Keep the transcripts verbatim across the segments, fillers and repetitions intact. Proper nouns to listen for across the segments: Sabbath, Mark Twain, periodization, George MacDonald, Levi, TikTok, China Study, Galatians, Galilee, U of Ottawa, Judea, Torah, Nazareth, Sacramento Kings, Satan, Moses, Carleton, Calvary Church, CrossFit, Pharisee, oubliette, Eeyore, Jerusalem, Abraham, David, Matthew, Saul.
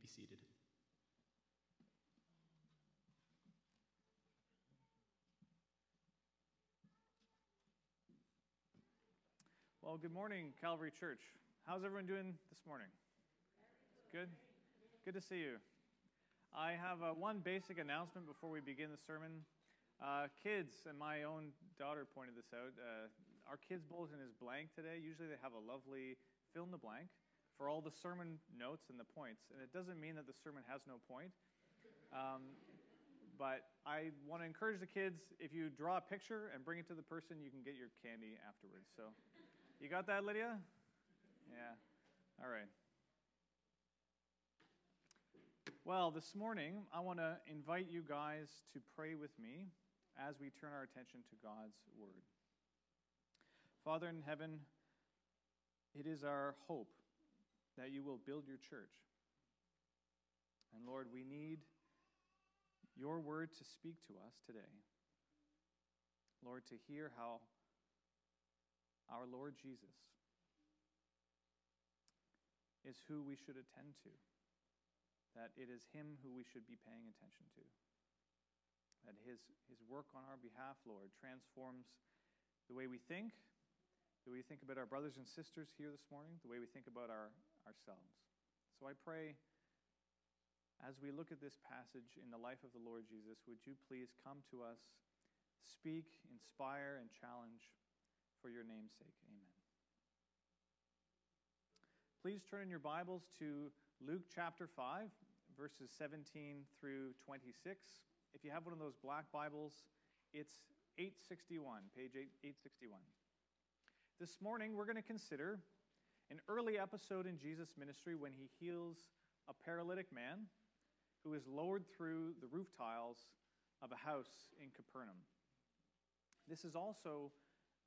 be seated. Well, good morning, Calvary Church. How's everyone doing this morning? Good? Good to see you. I have uh, one basic announcement before we begin the sermon. Uh, kids, and my own daughter pointed this out, uh, our kids' bulletin is blank today. Usually they have a lovely fill-in-the-blank for all the sermon notes and the points, and it doesn't mean that the sermon has no point. Um, but I want to encourage the kids, if you draw a picture and bring it to the person, you can get your candy afterwards. So, you got that, Lydia? Yeah. All right. Well, this morning, I want to invite you guys to pray with me as we turn our attention to God's Word. Father in heaven, it is our hope that you will build your church. And Lord, we need your word to speak to us today. Lord, to hear how our Lord Jesus is who we should attend to, that it is him who we should be paying attention to, that his, his work on our behalf, Lord, transforms the way we think, the way we think about our brothers and sisters here this morning, the way we think about our ourselves. So I pray, as we look at this passage in the life of the Lord Jesus, would you please come to us, speak, inspire, and challenge for your name's sake. Amen. Please turn in your Bibles to Luke chapter five, verses seventeen through twenty-six. If you have one of those black Bibles, it's eight sixty-one, page eight sixty-one. This morning, we're going to consider an early episode in Jesus' ministry when he heals a paralytic man who is lowered through the roof tiles of a house in Capernaum. This is also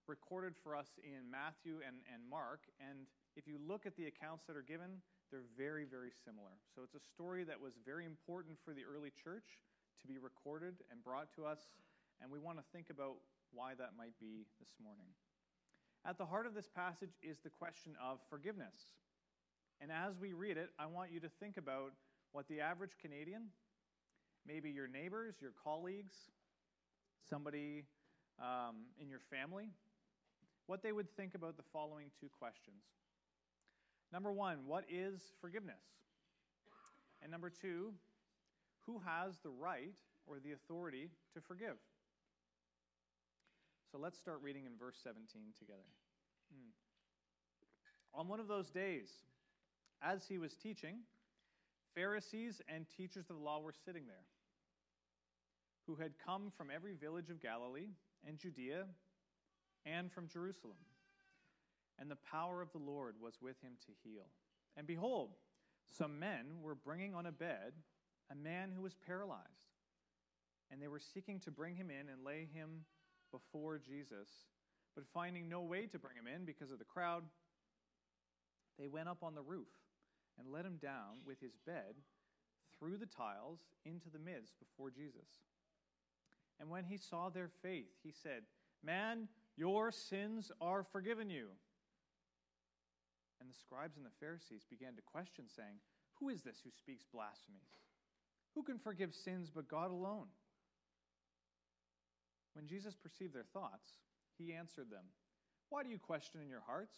recorded for us in Matthew and, and Mark, and if you look at the accounts that are given, they're very, very similar. So it's a story that was very important for the early church to be recorded and brought to us, and we want to think about why that might be this morning. At the heart of this passage is the question of forgiveness. And as we read it, I want you to think about what the average Canadian, maybe your neighbors, your colleagues, somebody um, in your family, what they would think about the following two questions. Number one, what is forgiveness? And number two, who has the right or the authority to forgive? So let's start reading in verse seventeen together. Mm. On one of those days, as he was teaching, Pharisees and teachers of the law were sitting there, who had come from every village of Galilee and Judea and from Jerusalem. And the power of the Lord was with him to heal. And behold, some men were bringing on a bed a man who was paralyzed, and they were seeking to bring him in and lay him before Jesus, but finding no way to bring him in because of the crowd, they went up on the roof and let him down with his bed through the tiles into the midst before Jesus. And when he saw their faith, he said, "Man, your sins are forgiven you." And the scribes and the Pharisees began to question, saying, "Who is this who speaks blasphemies? Who can forgive sins but God alone?" When Jesus perceived their thoughts, he answered them, "Why do you question in your hearts?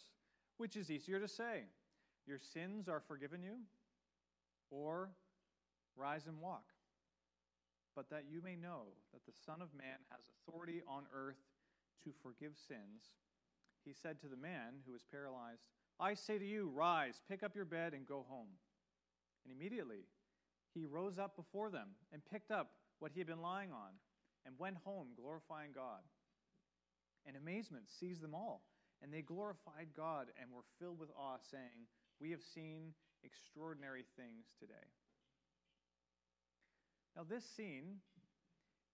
Which is easier to say, 'Your sins are forgiven you,' or 'Rise and walk'? But that you may know that the Son of Man has authority on earth to forgive sins," he said to the man who was paralyzed, "I say to you, rise, pick up your bed, and go home." And immediately he rose up before them and picked up what he had been lying on, and went home glorifying God. And amazement seized them all, and they glorified God and were filled with awe, saying, "We have seen extraordinary things today." Now this scene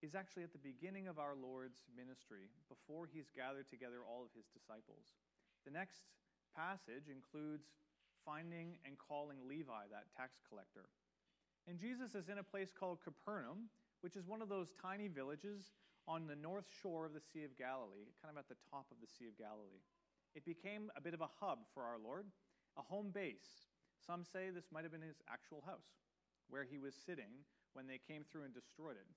is actually at the beginning of our Lord's ministry, before he's gathered together all of his disciples. The next passage includes finding and calling Levi, that tax collector. And Jesus is in a place called Capernaum, which is one of those tiny villages on the north shore of the Sea of Galilee, kind of at the top of the Sea of Galilee. It became a bit of a hub for our Lord, a home base, Some say this might have been his actual house, where he was sitting when they came through and destroyed it.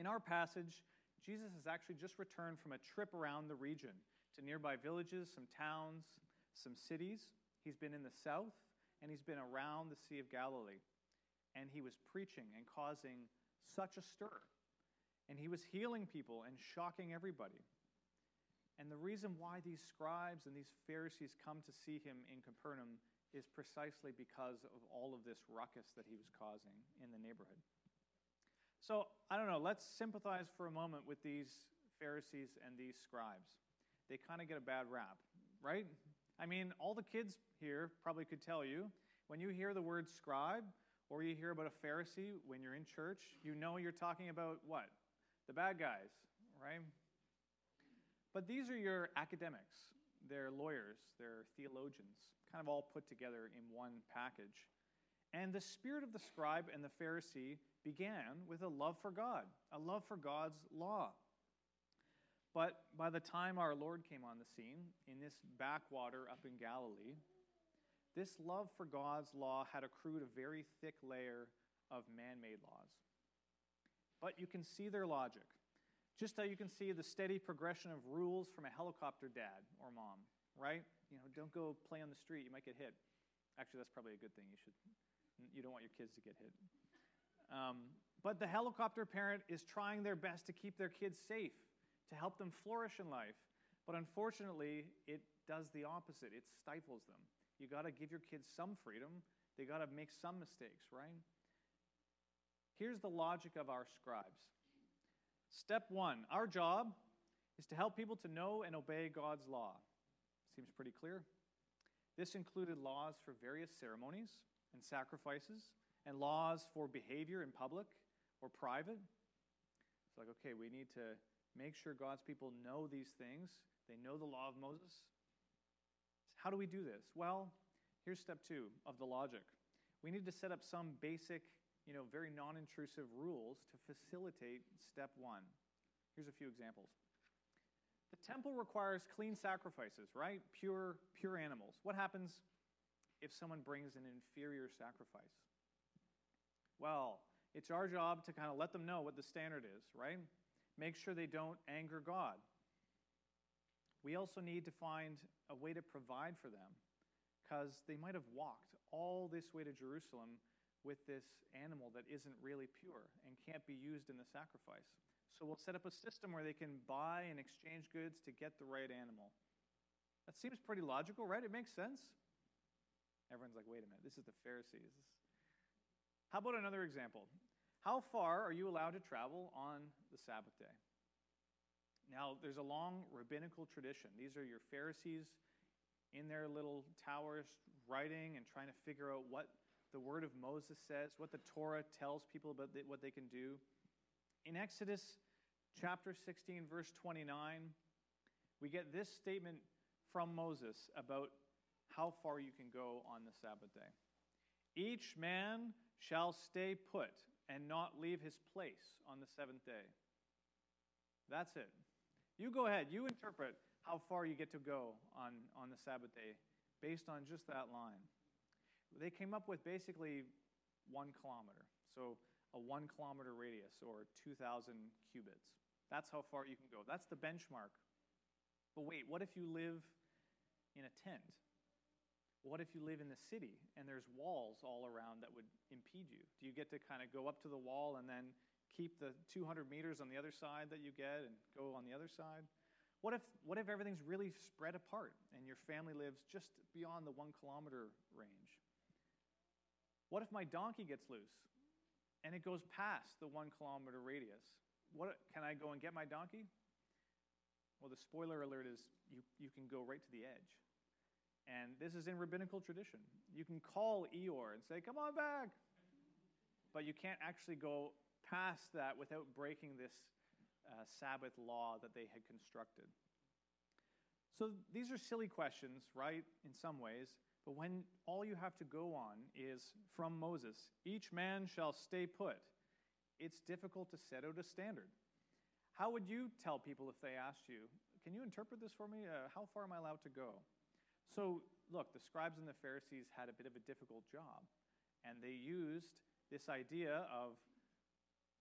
In our passage, Jesus has actually just returned from a trip around the region to nearby villages, some towns, some cities. He's been in the south, and he's been around the Sea of Galilee. And he was preaching and causing such a stir. And he was healing people and shocking everybody. And the reason why these scribes and these Pharisees come to see him in Capernaum is precisely because of all of this ruckus that he was causing in the neighborhood. So, I don't know, let's sympathize for a moment with these Pharisees and these scribes. They kind of get a bad rap, right? I mean, all the kids here probably could tell you, when you hear the word scribe, or you hear about a Pharisee when you're in church, you know you're talking about what? The bad guys, right? But these are your academics. They're lawyers, they're theologians, kind of all put together in one package. And the spirit of the scribe and the Pharisee began with a love for God, a love for God's law. But by the time our Lord came on the scene, in this backwater up in Galilee, this love for God's law had accrued a very thick layer of man-made laws. But you can see their logic, just how you can see the steady progression of rules from a helicopter dad or mom, right? You know, don't go play on the street, you might get hit. Actually, that's probably a good thing. You should, you don't want your kids to get hit. Um, but the helicopter parent is trying their best to keep their kids safe, to help them flourish in life. But unfortunately, it does the opposite. It stifles them. You got to give your kids some freedom. They got to make some mistakes, right? Here's the logic of our scribes. Step one, our job is to help people to know and obey God's law. Seems pretty clear. This included laws for various ceremonies and sacrifices and laws for behavior in public or private. It's like, okay, we need to make sure God's people know these things. They know the law of Moses. How do we do this? Well, here's step two of the logic. We need to set up some basic, you know, very non-intrusive rules to facilitate step one. Here's a few examples. The temple requires clean sacrifices, right? Pure, pure animals. What happens if someone brings an inferior sacrifice? Well, it's our job to kind of let them know what the standard is, right? Make sure they don't anger God. We also need to find a way to provide for them, because they might have walked all this way to Jerusalem with this animal that isn't really pure and can't be used in the sacrifice. So we'll set up a system where they can buy and exchange goods to get the right animal. That seems pretty logical, right? It makes sense. Everyone's like, wait a minute, this is the Pharisees. How about another example? How far are you allowed to travel on the Sabbath day? Now, there's a long rabbinical tradition. These are your Pharisees in their little towers writing and trying to figure out what the word of Moses says, what the Torah tells people about what they can do. In Exodus chapter sixteen, verse twenty-nine, we get this statement from Moses about how far you can go on the Sabbath day. Each man shall stay put and not leave his place on the seventh day. That's it. You go ahead, you interpret how far you get to go on, on the Sabbath day based on just that line. They came up with basically one kilometer, so a one kilometer radius or two thousand cubits. That's how far you can go. That's the benchmark. But wait, what if you live in a tent? What if you live in the city and there's walls all around that would impede you? Do you get to kind of go up to the wall and then keep the two hundred meters on the other side that you get and go on the other side? What if what if everything's really spread apart and your family lives just beyond the one kilometer range? What if my donkey gets loose and it goes past the one kilometer radius? What, can I go and get my donkey? Well, the spoiler alert is you, you can go right to the edge. And this is in rabbinical tradition. You can call Eeyore and say, come on back. But you can't actually go past that without breaking this uh, Sabbath law that they had constructed. So these are silly questions, right, in some ways, but when all you have to go on is from Moses, each man shall stay put, it's difficult to set out a standard. How would you tell people if they asked you, can you interpret this for me? Uh, how far am I allowed to go? So look, the scribes and the Pharisees had a bit of a difficult job, and they used this idea of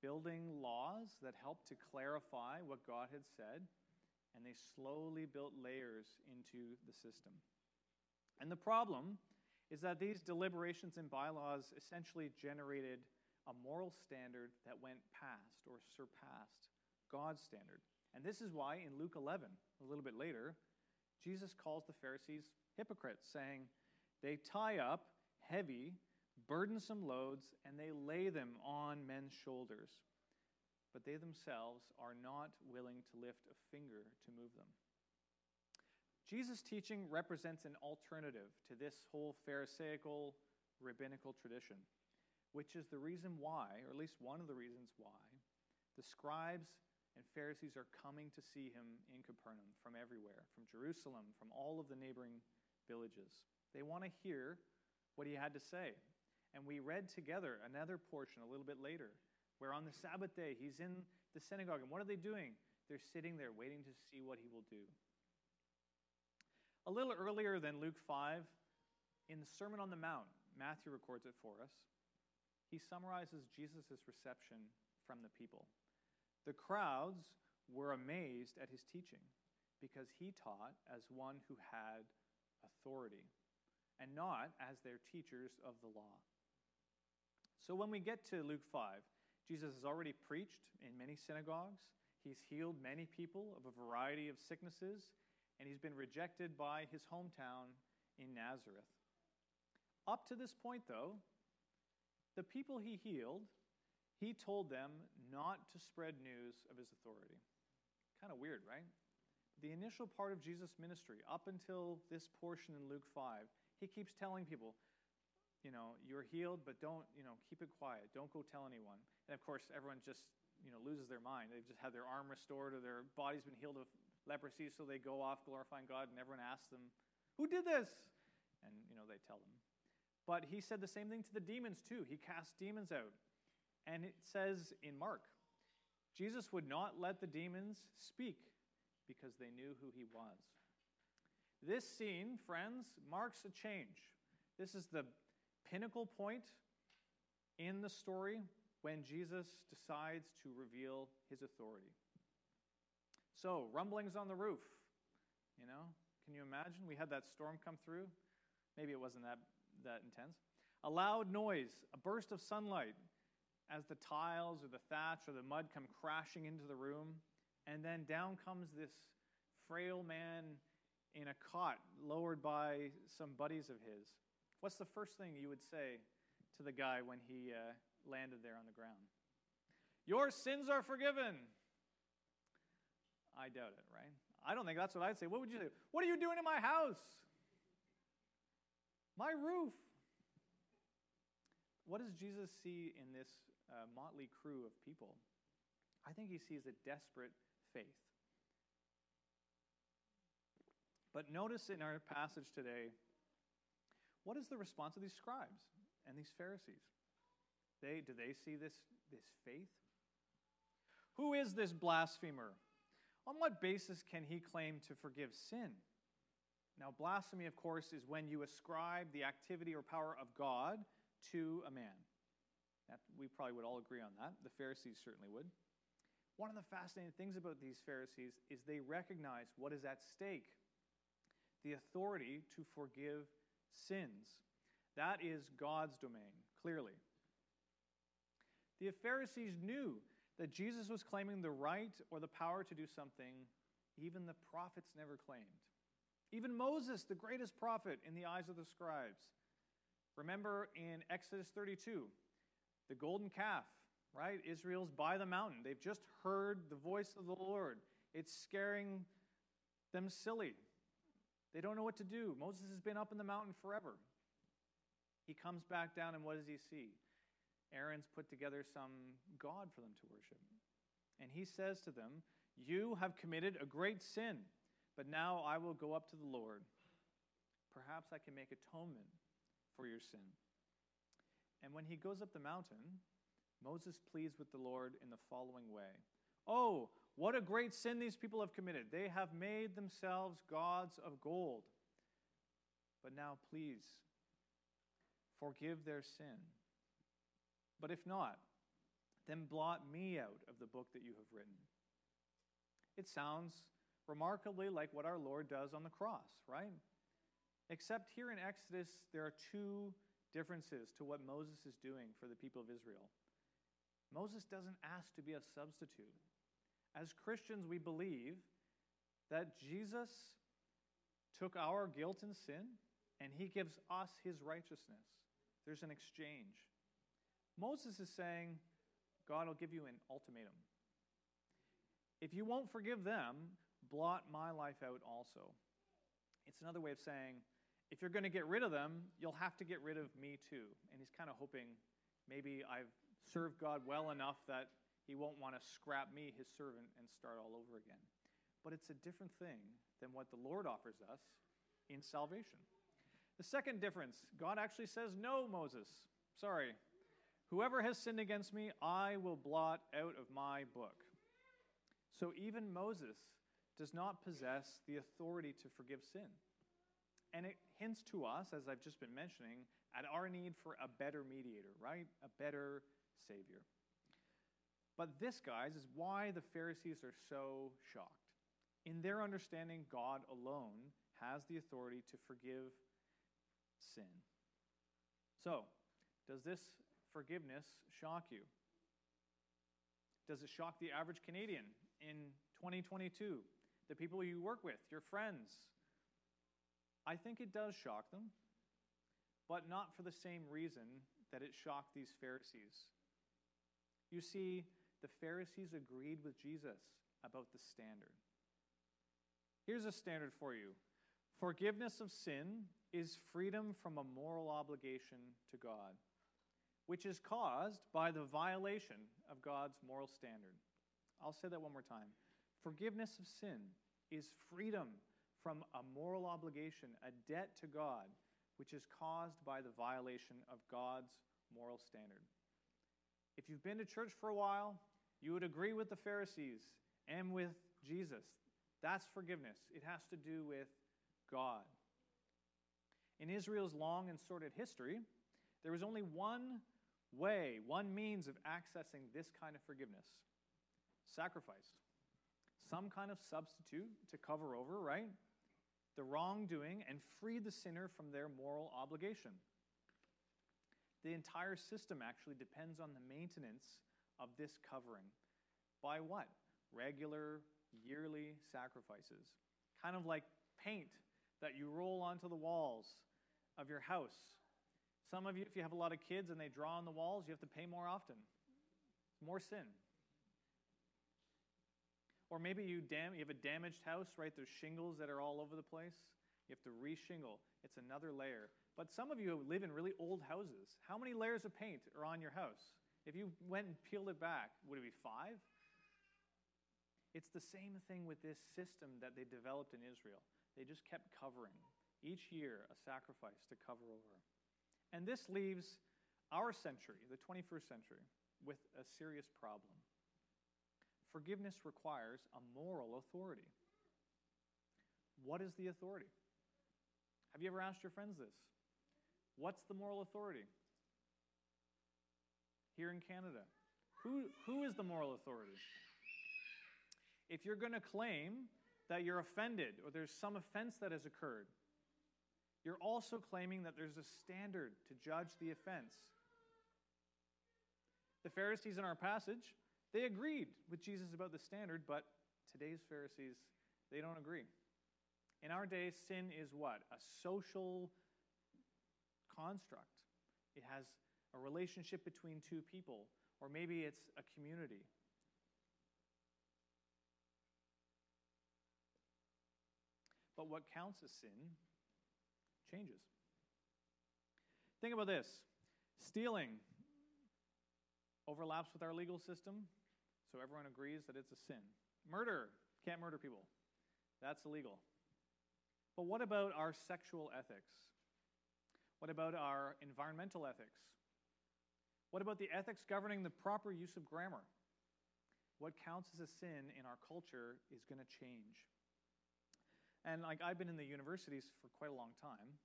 building laws that helped to clarify what God had said, and they slowly built layers into the system. And the problem is that these deliberations and bylaws essentially generated a moral standard that went past or surpassed God's standard. And this is why in Luke eleven, a little bit later, Jesus calls the Pharisees hypocrites, saying, "They tie up heavy, burdensome loads, and they lay them on men's shoulders, but they themselves are not willing to lift a finger to move them." Jesus' teaching represents an alternative to this whole Pharisaical, rabbinical tradition, which is the reason why, or at least one of the reasons why, the scribes and Pharisees are coming to see him in Capernaum from everywhere, from Jerusalem, from all of the neighboring villages. They want to hear what he had to say. And we read together another portion a little bit later, where on the Sabbath day, he's in the synagogue. And what are they doing? They're sitting there waiting to see what he will do. A little earlier than Luke five, in the Sermon on the Mount, Matthew records it for us, he summarizes Jesus' reception from the people. The crowds were amazed at his teaching because he taught as one who had authority and not as their teachers of the law. So when we get to Luke five, Jesus has already preached in many synagogues. He's healed many people of a variety of sicknesses, and he's been rejected by his hometown in Nazareth. Up to this point, though, the people he healed, he told them not to spread news of his authority. Kind of weird, right? The initial part of Jesus' ministry, up until this portion in Luke five, he keeps telling people, you know, you're healed, but don't, you know, keep it quiet. Don't go tell anyone. And of course, everyone just, you know, loses their mind. They've just had their arm restored or their body's been healed of leprosy, so they go off glorifying God, and everyone asks them, "Who did this?" And, you know, they tell them. But he said the same thing to the demons, too. He cast demons out. And it says in Mark, Jesus would not let the demons speak because they knew who he was. This scene, friends, marks a change. This is the pinnacle point in the story when Jesus decides to reveal his authority. So, rumblings on the roof, you know? Can you imagine? We had that storm come through. Maybe it wasn't that, that intense. A loud noise, a burst of sunlight, as the tiles or the thatch or the mud come crashing into the room, and then down comes this frail man in a cot lowered by some buddies of his. What's the first thing you would say to the guy when he uh, landed there on the ground? "Your sins are forgiven." I doubt it, right? I don't think that's what I'd say. What would you say? "What are you doing in my house? My roof." What does Jesus see in this uh, motley crew of people? I think he sees a desperate faith. But notice in our passage today, what is the response of these scribes and these Pharisees? They, do they see this, this faith? "Who is this blasphemer? On what basis can he claim to forgive sin?" Now, blasphemy, of course, is when you ascribe the activity or power of God to a man. That, we probably would all agree on that. The Pharisees certainly would. One of the fascinating things about these Pharisees is they recognize what is at stake: the authority to forgive sins. That is God's domain, clearly. The Pharisees knew that Jesus was claiming the right or the power to do something even the prophets never claimed. Even Moses, the greatest prophet in the eyes of the scribes. Remember in Exodus thirty-two, the golden calf, right? Israel's by the mountain. They've just heard the voice of the Lord. It's scaring them silly. They don't know what to do. Moses has been up in the mountain forever. He comes back down, and what does he see? Aaron's put together some god for them to worship. And he says to them, "You have committed a great sin, but now I will go up to the Lord. Perhaps I can make atonement for your sin." And when he goes up the mountain, Moses pleads with the Lord in the following way. "Oh, what a great sin these people have committed. They have made themselves gods of gold." But now please forgive their sin. But if not, then blot me out of the book that you have written." It sounds remarkably like what our Lord does on the cross, right? Except here in Exodus, there are two differences to what Moses is doing for the people of Israel. Moses doesn't ask to be a substitute. As Christians, we believe that Jesus took our guilt and sin, and he gives us his righteousness. There's an exchange. Moses is saying, God will give you an ultimatum. If you won't forgive them, blot my life out also. It's another way of saying, if you're going to get rid of them, you'll have to get rid of me too. And he's kind of hoping, maybe I've served God well enough that he won't want to scrap me, his servant, and start all over again. But it's a different thing than what the Lord offers us in salvation. The second difference, God actually says, no, Moses, sorry. Whoever has sinned against me, I will blot out of my book. So even Moses does not possess the authority to forgive sin. And it hints to us, as I've just been mentioning, at our need for a better mediator, right? A better Savior. But this, guys, is why the Pharisees are so shocked. In their understanding, God alone has the authority to forgive sin. So, does this forgiveness shock you? Does it shock the average Canadian in twenty twenty-two? The people you work with, your friends? I think it does shock them, but not for the same reason that it shocked these Pharisees. You see, the Pharisees agreed with Jesus about the standard. Here's a standard for you. Forgiveness of sin is freedom from a moral obligation to God, which is caused by the violation of God's moral standard. I'll say that one more time. Forgiveness of sin is freedom from a moral obligation, a debt to God, which is caused by the violation of God's moral standard. If you've been to church for a while, you would agree with the Pharisees and with Jesus. That's forgiveness. It has to do with God. In Israel's long and sordid history, there was only one way, one means of accessing this kind of forgiveness. Sacrifice. Some kind of substitute to cover over, right, the wrongdoing and free the sinner from their moral obligation. The entire system actually depends on the maintenance of this covering. By what? Regular, yearly sacrifices. Kind of like paint that you roll onto the walls of your house. Some of you, if you have a lot of kids and they draw on the walls, you have to pay more often. More sin. Or maybe you, dam- you have a damaged house, right? There's shingles that are all over the place. You have to re-shingle. It's another layer. But some of you live in really old houses. How many layers of paint are on your house? If you went and peeled it back, would it be five? It's the same thing with this system that they developed in Israel. They just kept covering. Each year, a sacrifice to cover over. And this leaves our century, the twenty-first century, with a serious problem. Forgiveness requires a moral authority. What is the authority? Have you ever asked your friends this? What's the moral authority? Here in Canada, who, who is the moral authority? If you're going to claim that you're offended or there's some offense that has occurred, you're also claiming that there's a standard to judge the offense. The Pharisees in our passage, they agreed with Jesus about the standard, but today's Pharisees, they don't agree. In our day, sin is what? A social construct. It has a relationship between two people, or maybe it's a community. But what counts as sin changes. Think about this. Stealing overlaps with our legal system, so everyone agrees that it's a sin. Murder. Can't murder people. That's illegal. But what about our sexual ethics? What about our environmental ethics? What about the ethics governing the proper use of grammar? What counts as a sin in our culture is going to change. And like I've been in the universities for quite a long time,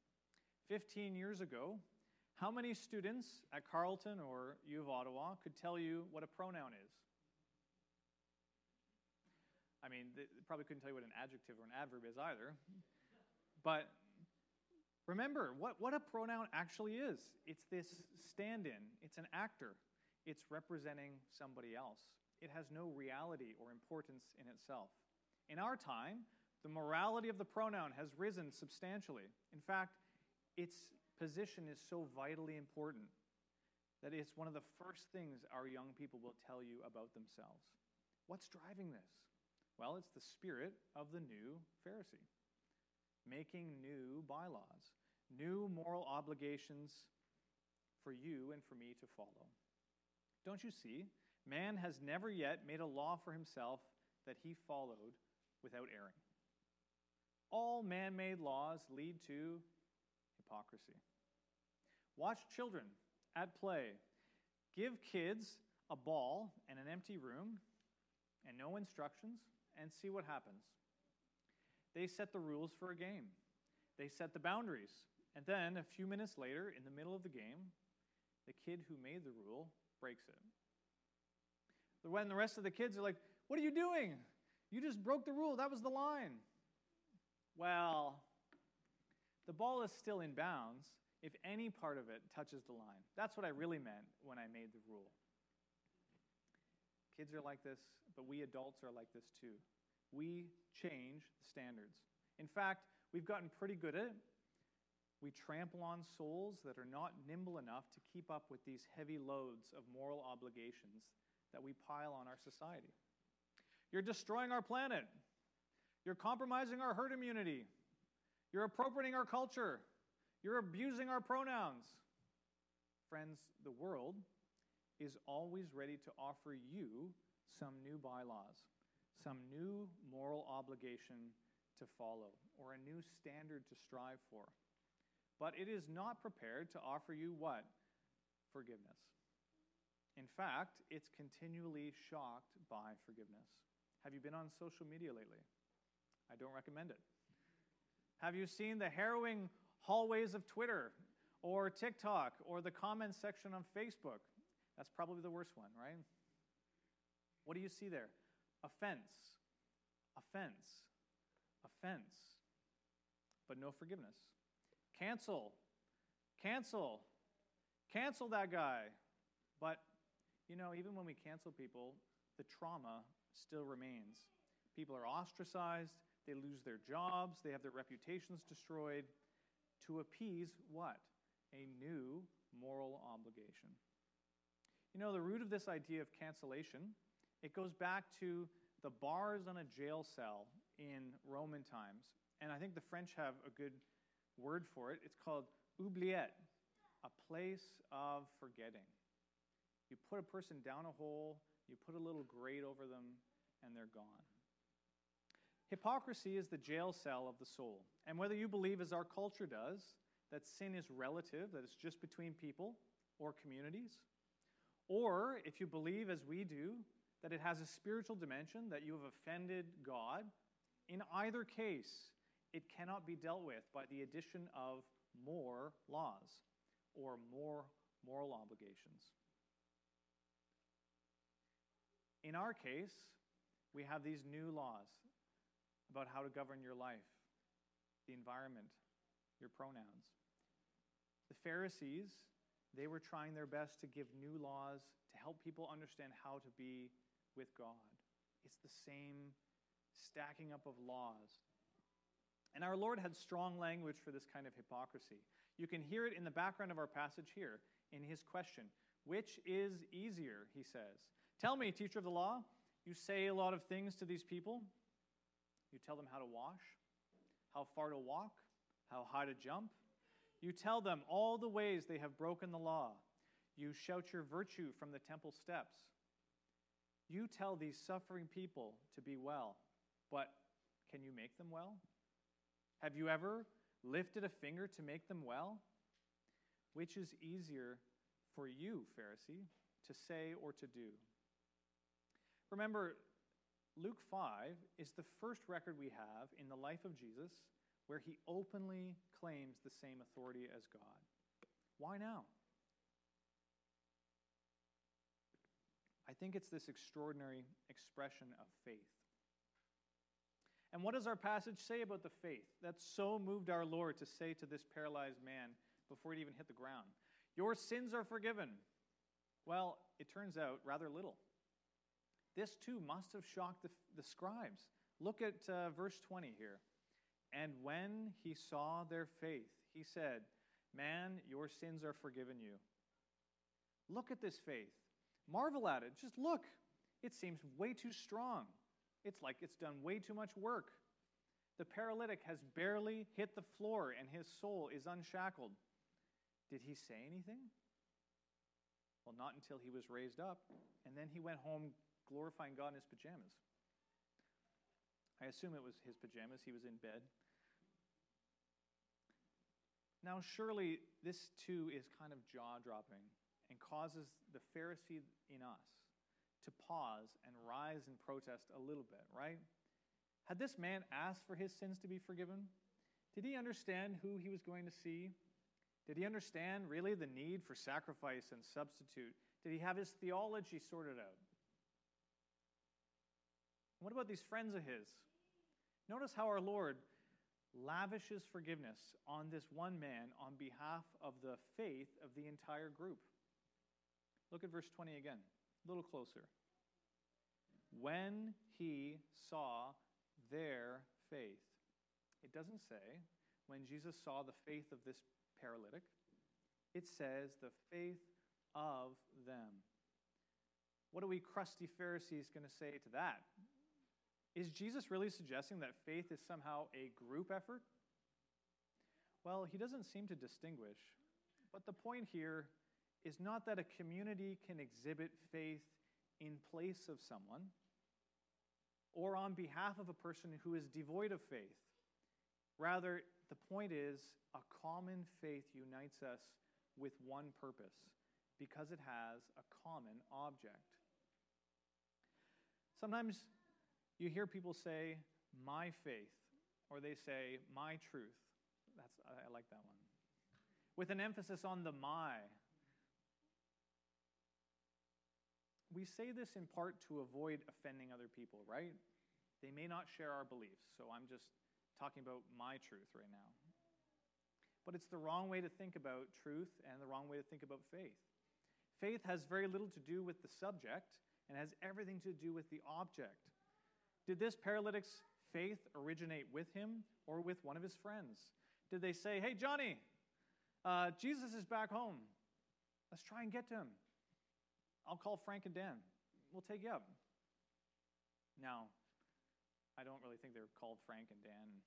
fifteen years ago, how many students at Carleton or U of Ottawa could tell you what a pronoun is? I mean, they probably couldn't tell you what an adjective or an adverb is either. But remember, what, what a pronoun actually is. It's this stand-in. It's an actor. It's representing somebody else. It has no reality or importance in itself. In our time, the morality of the pronoun has risen substantially. In fact, its position is so vitally important that it's one of the first things our young people will tell you about themselves. What's driving this? Well, it's the spirit of the new Pharisee, making new bylaws, new moral obligations for you and for me to follow. Don't you see? Man has never yet made a law for himself that he followed without erring. All man-made laws lead to hypocrisy. Watch children at play. Give kids a ball and an empty room and no instructions and see what happens. They set the rules for a game. They set the boundaries. And then, a few minutes later, in the middle of the game, the kid who made the rule breaks it. When the rest of the kids are like, "What are you doing? You just broke the rule. That was the line." Well, the ball is still in bounds if any part of it touches the line. That's what I really meant when I made the rule. Kids are like this, but we adults are like this too. We change the standards. In fact, we've gotten pretty good at it. We trample on souls that are not nimble enough to keep up with these heavy loads of moral obligations that we pile on our society. You're destroying our planet. You're compromising our herd immunity. You're appropriating our culture. You're abusing our pronouns. Friends, the world is always ready to offer you some new bylaws, some new moral obligation to follow, or a new standard to strive for. But it is not prepared to offer you what? Forgiveness. In fact, it's continually shocked by forgiveness. Have you been on social media lately? I don't recommend it. Have you seen the harrowing hallways of Twitter or TikTok or the comments section on Facebook? That's probably the worst one, right? What do you see there? Offense, offense, offense, but no forgiveness. Cancel, cancel, cancel that guy. But, you know, even when we cancel people, the trauma still remains. People are ostracized, they lose their jobs, they have their reputations destroyed to appease what? A new moral obligation. You know, the root of this idea of cancellation, it goes back to the bars on a jail cell in Roman times. And I think the French have a good word for it. It's called oubliette, a place of forgetting. You put a person down a hole, you put a little grate over them, and they're gone. Hypocrisy is the jail cell of the soul. And whether you believe, as our culture does, that sin is relative, that it's just between people or communities, or if you believe, as we do, that it has a spiritual dimension, that you have offended God, in either case, it cannot be dealt with by the addition of more laws or more moral obligations. In our case, we have these new laws about how to govern your life, the environment, your pronouns. The Pharisees, they were trying their best to give new laws to help people understand how to be with God. It's the same stacking up of laws. And our Lord had strong language for this kind of hypocrisy. You can hear it in the background of our passage here in his question. Which is easier, he says. Tell me, teacher of the law, you say a lot of things to these people. You tell them how to wash, how far to walk, how high to jump. You tell them all the ways they have broken the law. You shout your virtue from the temple steps. You tell these suffering people to be well, but can you make them well? Have you ever lifted a finger to make them well? Which is easier for you, Pharisee, to say or to do? Remember, Luke five is the first record we have in the life of Jesus where he openly claims the same authority as God. Why now? I think it's this extraordinary expression of faith. And what does our passage say about the faith that so moved our Lord to say to this paralyzed man before he even hit the ground, "Your sins are forgiven"? Well, it turns out rather little. This too must have shocked the, the scribes. Look at uh, verse twenty here. "And when he saw their faith, he said, 'Man, your sins are forgiven you.'" Look at this faith. Marvel at it. Just look. It seems way too strong. It's like it's done way too much work. The paralytic has barely hit the floor and his soul is unshackled. Did he say anything? Well, not until he was raised up, and then he went home glorifying God in his pajamas. I assume it was his pajamas. He was in bed. Now, surely this too is kind of jaw-dropping and causes the Pharisee in us to pause and rise in protest a little bit, right? Had this man asked for his sins to be forgiven? Did he understand who he was going to see? Did he understand, really, the need for sacrifice and substitute? Did he have his theology sorted out? What about these friends of his? Notice how our Lord lavishes forgiveness on this one man on behalf of the faith of the entire group. Look at verse twenty again, a little closer. "When he saw their faith." It doesn't say when Jesus saw the faith of this paralytic. It says the faith of them. What are we crusty Pharisees going to say to that? Is Jesus really suggesting that faith is somehow a group effort? Well, he doesn't seem to distinguish. But the point here is not that a community can exhibit faith in place of someone or on behalf of a person who is devoid of faith. Rather, the point is a common faith unites us with one purpose because it has a common object. Sometimes you hear people say, "my faith," or they say, "my truth." That's I like that one. With an emphasis on the "my." We say this in part to avoid offending other people, right? They may not share our beliefs, so I'm just talking about my truth right now. But it's the wrong way to think about truth and the wrong way to think about faith. Faith has very little to do with the subject and has everything to do with the object. Did this paralytic's faith originate with him or with one of his friends? Did they say, "Hey, Johnny, uh, Jesus is back home. Let's try and get to him. I'll call Frank and Dan. We'll take you up." Now, I don't really think they're called Frank and Dan and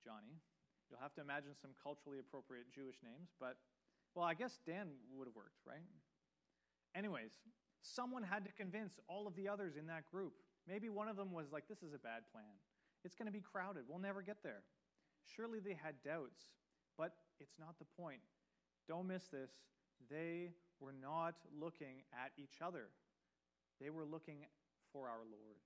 Johnny. You'll have to imagine some culturally appropriate Jewish names, but, well, I guess Dan would have worked, right? Anyways, someone had to convince all of the others in that group. Maybe one of them was like, "This is a bad plan. It's going to be crowded. We'll never get there." Surely they had doubts, but it's not the point. Don't miss this. They were not looking at each other. They were looking for our Lord.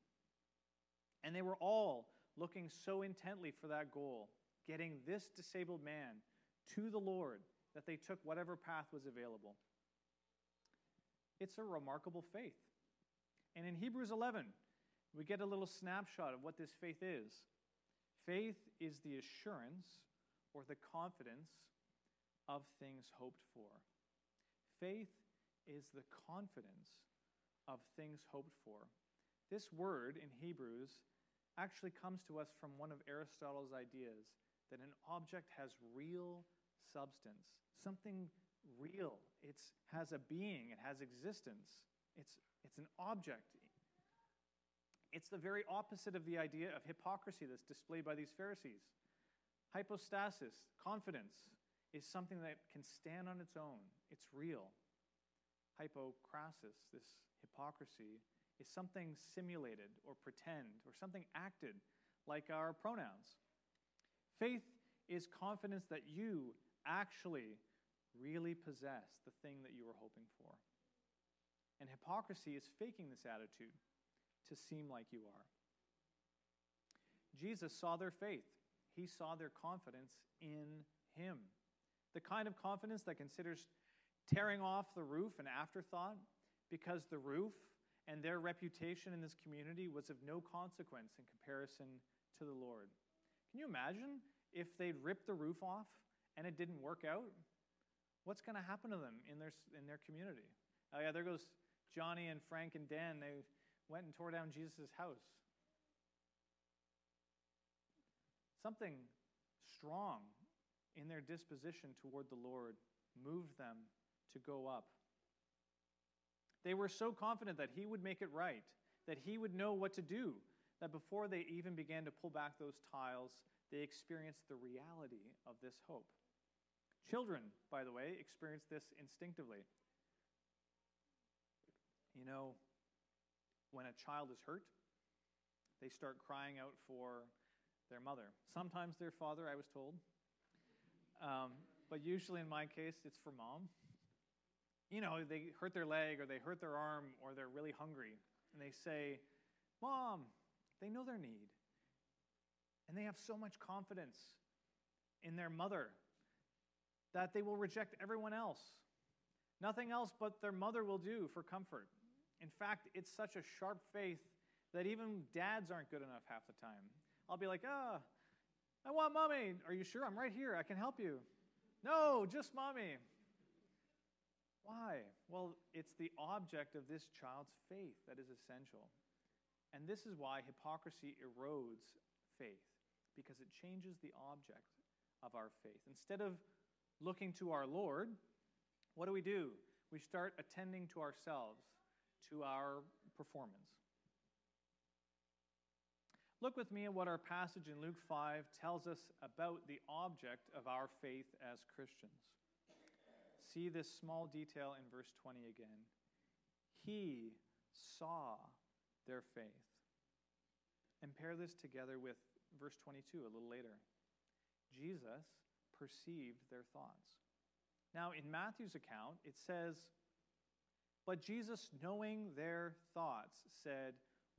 And they were all looking so intently for that goal, getting this disabled man to the Lord, that they took whatever path was available. It's a remarkable faith. And in Hebrews eleven, we get a little snapshot of what this faith is. Faith is the assurance or the confidence of things hoped for. Faith is the confidence of things hoped for. This word in Hebrews actually comes to us from one of Aristotle's ideas that an object has real substance, something real. It has a being. It has existence. It's, it's an object. It's the very opposite of the idea of hypocrisy that's displayed by these Pharisees. Hypostasis, confidence, is something that can stand on its own. It's real. Hypocrasis, this hypocrisy, is something simulated or pretend or something acted, like our pronouns. Faith is confidence that you actually really possess the thing that you were hoping for. And hypocrisy is faking this attitude to seem like you are. Jesus saw their faith. he saw their confidence in him. The kind of confidence that considers tearing off the roof an afterthought because the roof and their reputation in this community was of no consequence in comparison to the Lord. Can you imagine if they'd ripped the roof off and it didn't work out? What's going to happen to them in their in their community? Oh yeah, there goes Johnny and Frank and Dan. They went and tore down Jesus' house. Something strong in their disposition toward the Lord moved them to go up. They were so confident that he would make it right, that he would know what to do, that before they even began to pull back those tiles, they experienced the reality of this hope. Children, by the way, experience this instinctively. You know, when a child is hurt, they start crying out for their mother. Sometimes their father, I was told. Um, but usually in my case, it's for mom. You know, they hurt their leg or they hurt their arm or they're really hungry. And they say, Mom, they know their need. And they have so much confidence in their mother that they will reject everyone else. Nothing else but their mother will do for comfort. In fact, it's such a sharp faith that even dads aren't good enough half the time. I'll be like, ah, oh, I want mommy. Are you sure? I'm right here. I can help you. No, just mommy. Why? Well, it's the object of this child's faith that is essential. And this is why hypocrisy erodes faith, because it changes the object of our faith. Instead of looking to our Lord, what do we do? We start attending to ourselves, to our performance. Look with me at what our passage in Luke five tells us about the object of our faith as Christians. See this small detail in verse twenty again. He saw their faith. And pair this together with verse twenty-two a little later. Jesus perceived their thoughts. Now, in Matthew's account, it says, But Jesus, knowing their thoughts, said,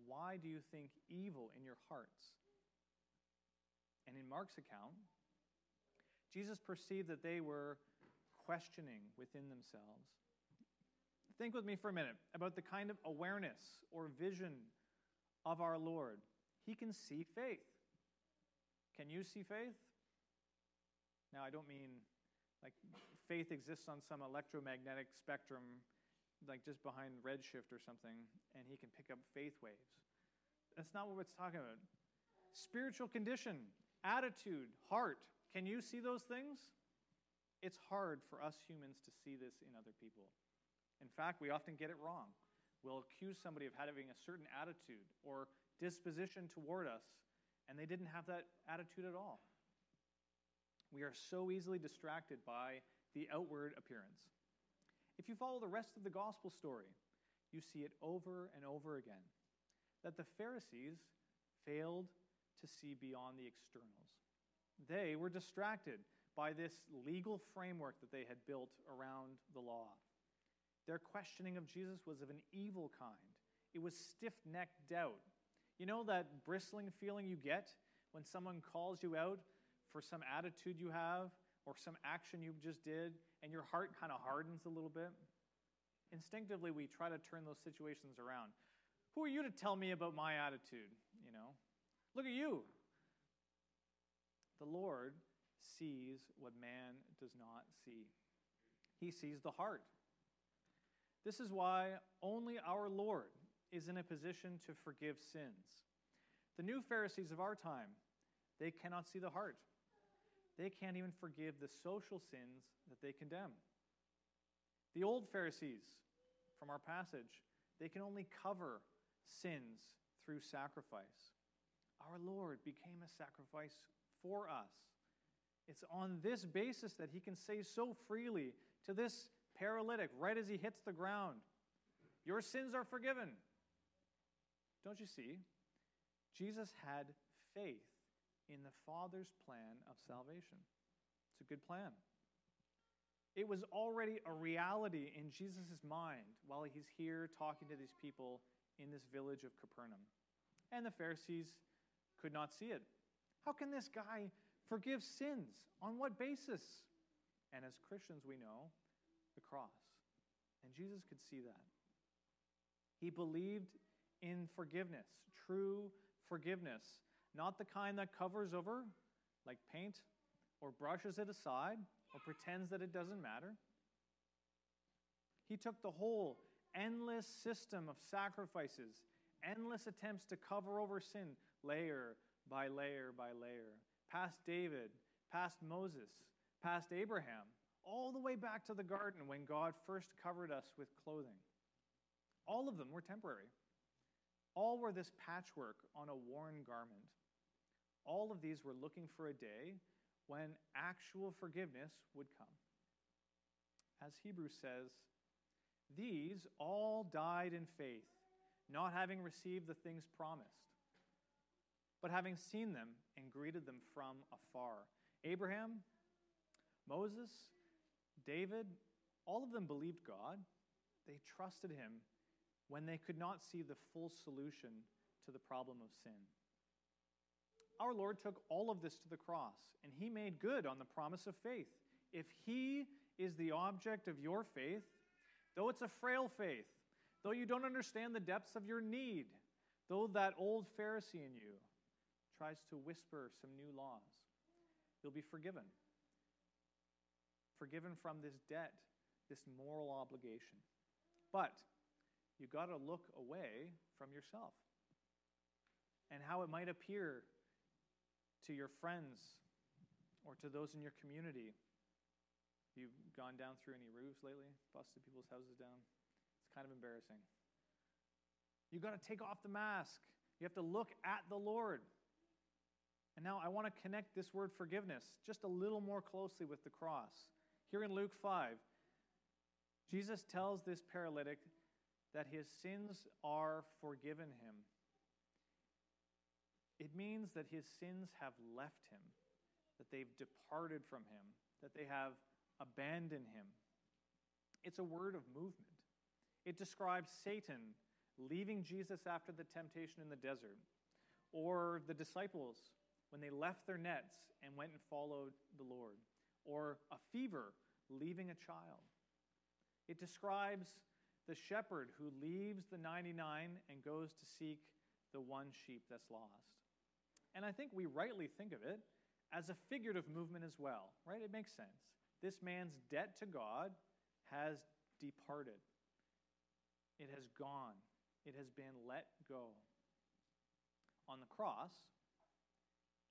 Why do you think evil in your hearts? And in Mark's account, Jesus perceived that they were questioning within themselves. Think with me for a minute about the kind of awareness or vision of our Lord. He can see faith. Can you see faith? Now, I don't mean like faith exists on some electromagnetic spectrum, like just behind redshift or something, and he can pick up faith waves. That's not what it's talking about. Spiritual condition, attitude, heart. Can you see those things? It's hard for us humans to see this in other people. In fact, we often get it wrong. We'll accuse somebody of having a certain attitude or disposition toward us, and they didn't have that attitude at all. We are so easily distracted by the outward appearance. If you follow the rest of the gospel story, you see it over and over again, that the Pharisees failed to see beyond the externals. They were distracted by this legal framework that they had built around the law. Their questioning of Jesus was of an evil kind. It was stiff-necked doubt. You know that bristling feeling you get when someone calls you out for some attitude you have or some action you just did, and your heart kind of hardens a little bit? Instinctively, we try to turn those situations around. Who are you to tell me about my attitude? You know, look at you. The Lord sees what man does not see. He sees the heart. This is why only our Lord is in a position to forgive sins. The new Pharisees of our time, they cannot see the heart. They can't even forgive the social sins that they condemn. The old Pharisees, from our passage, they can only cover sins through sacrifice. Our Lord became a sacrifice for us. It's on this basis that he can say so freely to this paralytic, right as he hits the ground, "Your sins are forgiven." Don't you see? Jesus had faith in the Father's plan of salvation. It's a good plan. It was already a reality in Jesus' mind while he's here talking to these people in this village of Capernaum. And the Pharisees could not see it. How can this guy forgives sins. On what basis? And as Christians, we know the cross. And Jesus could see that. He believed in forgiveness, true forgiveness, not the kind that covers over like paint or brushes it aside or pretends that it doesn't matter. He took the whole endless system of sacrifices, endless attempts to cover over sin, layer by layer by layer, past David, past Moses, past Abraham, all the way back to the garden when God first covered us with clothing. All of them were temporary. All were this patchwork on a worn garment. All of these were looking for a day when actual forgiveness would come. As Hebrews says, these all died in faith, not having received the things promised, but having seen them and greeted them from afar. Abraham, Moses, David, all of them believed God. They trusted him when they could not see the full solution to the problem of sin. Our Lord took all of this to the cross, and he made good on the promise of faith. If he is the object of your faith, though it's a frail faith, though you don't understand the depths of your need, though that old Pharisee in you tries to whisper some new laws, you'll be forgiven. Forgiven from this debt, this moral obligation. But you've got to look away from yourself and how it might appear to your friends or to those in your community. You've gone down through any roofs lately, busted people's houses down. It's kind of embarrassing. You've got to take off the mask. You have to look at the Lord. And now I want to connect this word forgiveness just a little more closely with the cross. Here in Luke five, Jesus tells this paralytic that his sins are forgiven him. It means that his sins have left him, that they've departed from him, that they have abandon him. It's a word of movement. It describes Satan leaving Jesus after the temptation in the desert, or the disciples when they left their nets and went and followed the Lord, or a fever leaving a child. It describes the shepherd who leaves the ninety-nine and goes to seek the one sheep that's lost. And I think we rightly think of it as a figurative movement as well, right? It makes sense. This man's debt to God has departed. It has gone. It has been let go. On the cross,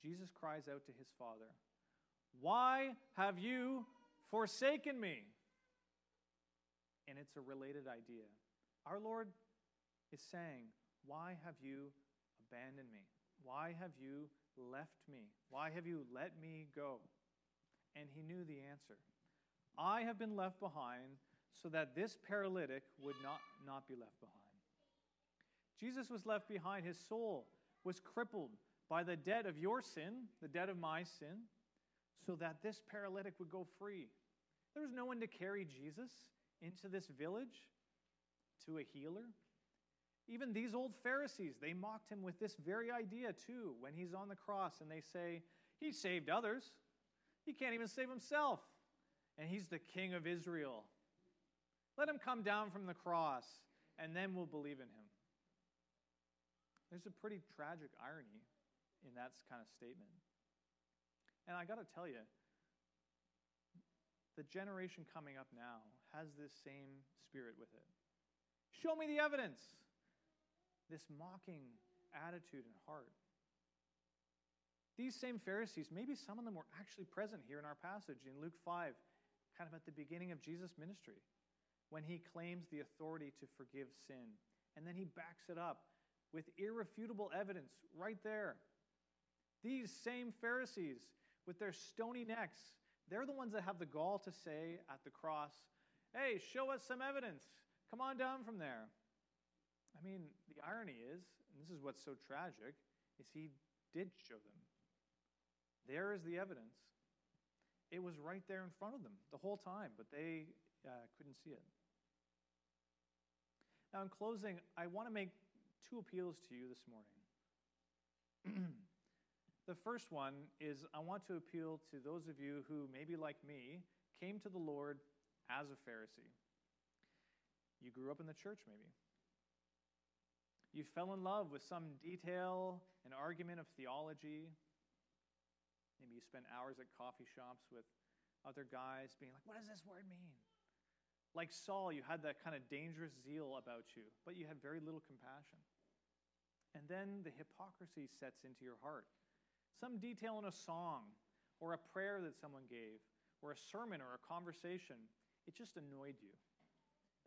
Jesus cries out to his Father, "Why have you forsaken me?" And it's a related idea. Our Lord is saying, "Why have you abandoned me? Why have you left me? Why have you let me go?" And he knew the answer. I have been left behind so that this paralytic would not, not be left behind. Jesus was left behind. His soul was crippled by the debt of your sin, the debt of my sin, so that this paralytic would go free. There was no one to carry Jesus into this village, to a healer. Even these old Pharisees, they mocked him with this very idea too when he's on the cross and they say, "He saved others. He can't even save himself, and he's the king of Israel. Let him come down from the cross, and then we'll believe in him." There's a pretty tragic irony in that kind of statement. And I got to tell you, the generation coming up now has this same spirit with it. Show me the evidence. This mocking attitude and heart. These same Pharisees, maybe some of them were actually present here in our passage in Luke five, kind of at the beginning of Jesus' ministry, when he claims the authority to forgive sin. And then he backs it up with irrefutable evidence right there. These same Pharisees, with their stony necks, they're the ones that have the gall to say at the cross, "Hey, show us some evidence. Come on down from there." I mean, the irony is, and this is what's so tragic, is he did show them. There is the evidence. It was right there in front of them the whole time, but they uh, couldn't see it. Now, in closing, I want to make two appeals to you this morning. The first one is, I want to appeal to those of you who, maybe like me, came to the Lord as a Pharisee. You grew up in the church, maybe. You fell in love with some detail, an argument of theology. Maybe you spent hours at coffee shops with other guys being like, what does this word mean? Like Saul, you had that kind of dangerous zeal about you, but you had very little compassion. And then the hypocrisy sets into your heart. Some detail in a song, or a prayer that someone gave, or a sermon, or a conversation, it just annoyed you.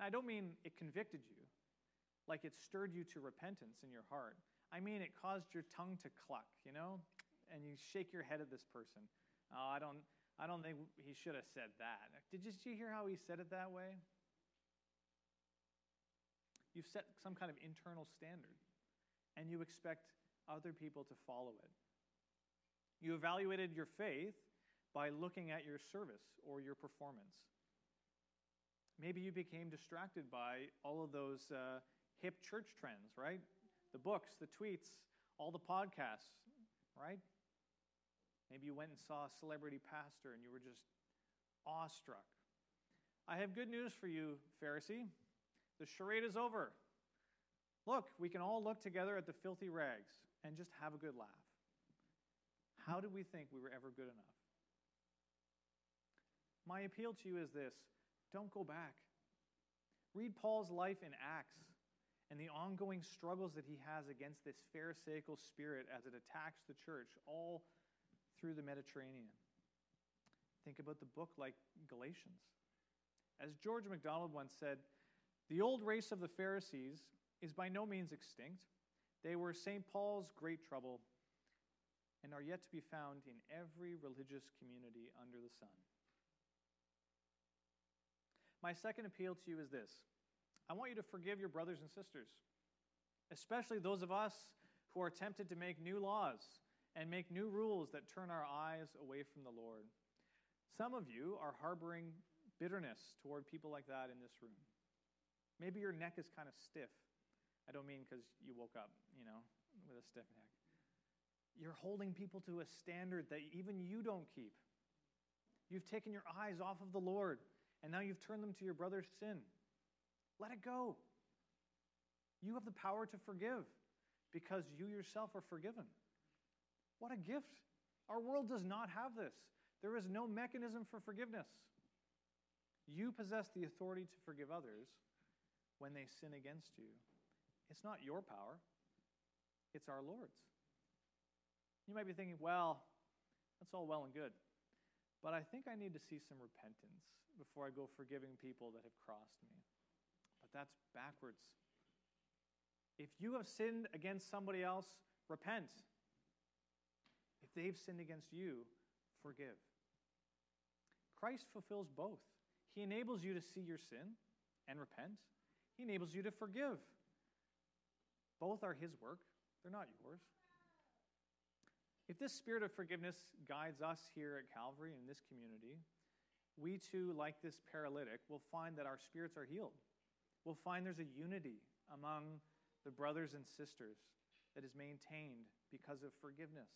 Now, I don't mean it convicted you, like it stirred you to repentance in your heart. I mean it caused your tongue to cluck, you know? And you shake your head at this person. Oh, I don't, I don't think he should have said that. Did you, did you hear how he said it that way? You've set some kind of internal standard, and you expect other people to follow it. You evaluated your faith by looking at your service or your performance. Maybe you became distracted by all of those uh, hip church trends, right? The books, the tweets, all the podcasts, right? Maybe you went and saw a celebrity pastor and you were just awestruck. I have good news for you, Pharisee. The charade is over. Look, we can all look together at the filthy rags and just have a good laugh. How did we think we were ever good enough? My appeal to you is this: don't go back. Read Paul's life in Acts and the ongoing struggles that he has against this Pharisaical spirit as it attacks the church all through the Mediterranean. Think about the book like Galatians. As George MacDonald once said, the old race of the Pharisees is by no means extinct. They were Saint Paul's great trouble, and are yet to be found in every religious community under the sun. My second appeal to you is this: I want you to forgive your brothers and sisters, especially those of us who are tempted to make new laws and make new rules that turn our eyes away from the Lord. Some of you are harboring bitterness toward people like that in this room. Maybe your neck is kind of stiff. I don't mean because you woke up, you know, with a stiff neck. You're holding people to a standard that even you don't keep. You've taken your eyes off of the Lord, and now you've turned them to your brother's sin. Let it go. You have the power to forgive because you yourself are forgiven. What a gift. Our world does not have this. There is no mechanism for forgiveness. You possess the authority to forgive others when they sin against you. It's not your power. It's our Lord's. You might be thinking, well, that's all well and good, but I think I need to see some repentance before I go forgiving people that have crossed me. But that's backwards. If you have sinned against somebody else, repent. If they've sinned against you, forgive. Christ fulfills both. He enables you to see your sin and repent. He enables you to forgive. Both are His work. They're not yours. If this spirit of forgiveness guides us here at Calvary in this community, we too, like this paralytic, will find that our spirits are healed. We'll find there's a unity among the brothers and sisters that is maintained because of forgiveness.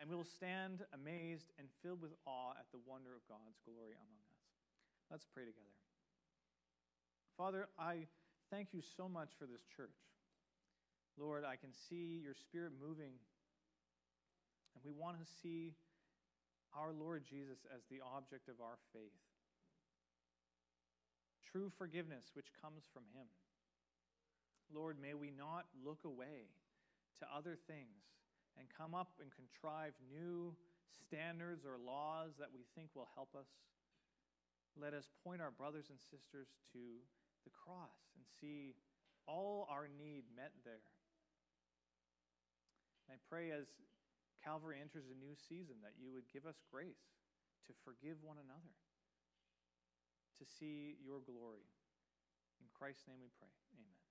And we'll stand amazed and filled with awe at the wonder of God's glory among us. Let's pray together. Father, I thank you so much for this church. Lord, I can see your spirit moving, and we want to see our Lord Jesus as the object of our faith. True forgiveness which comes from Him. Lord, may we not look away to other things and come up and contrive new standards or laws that we think will help us. Let us point our brothers and sisters to the cross and see all our need met there. And I pray as Calvary enters a new season that you would give us grace to forgive one another, to see your glory. In Christ's name we pray. Amen.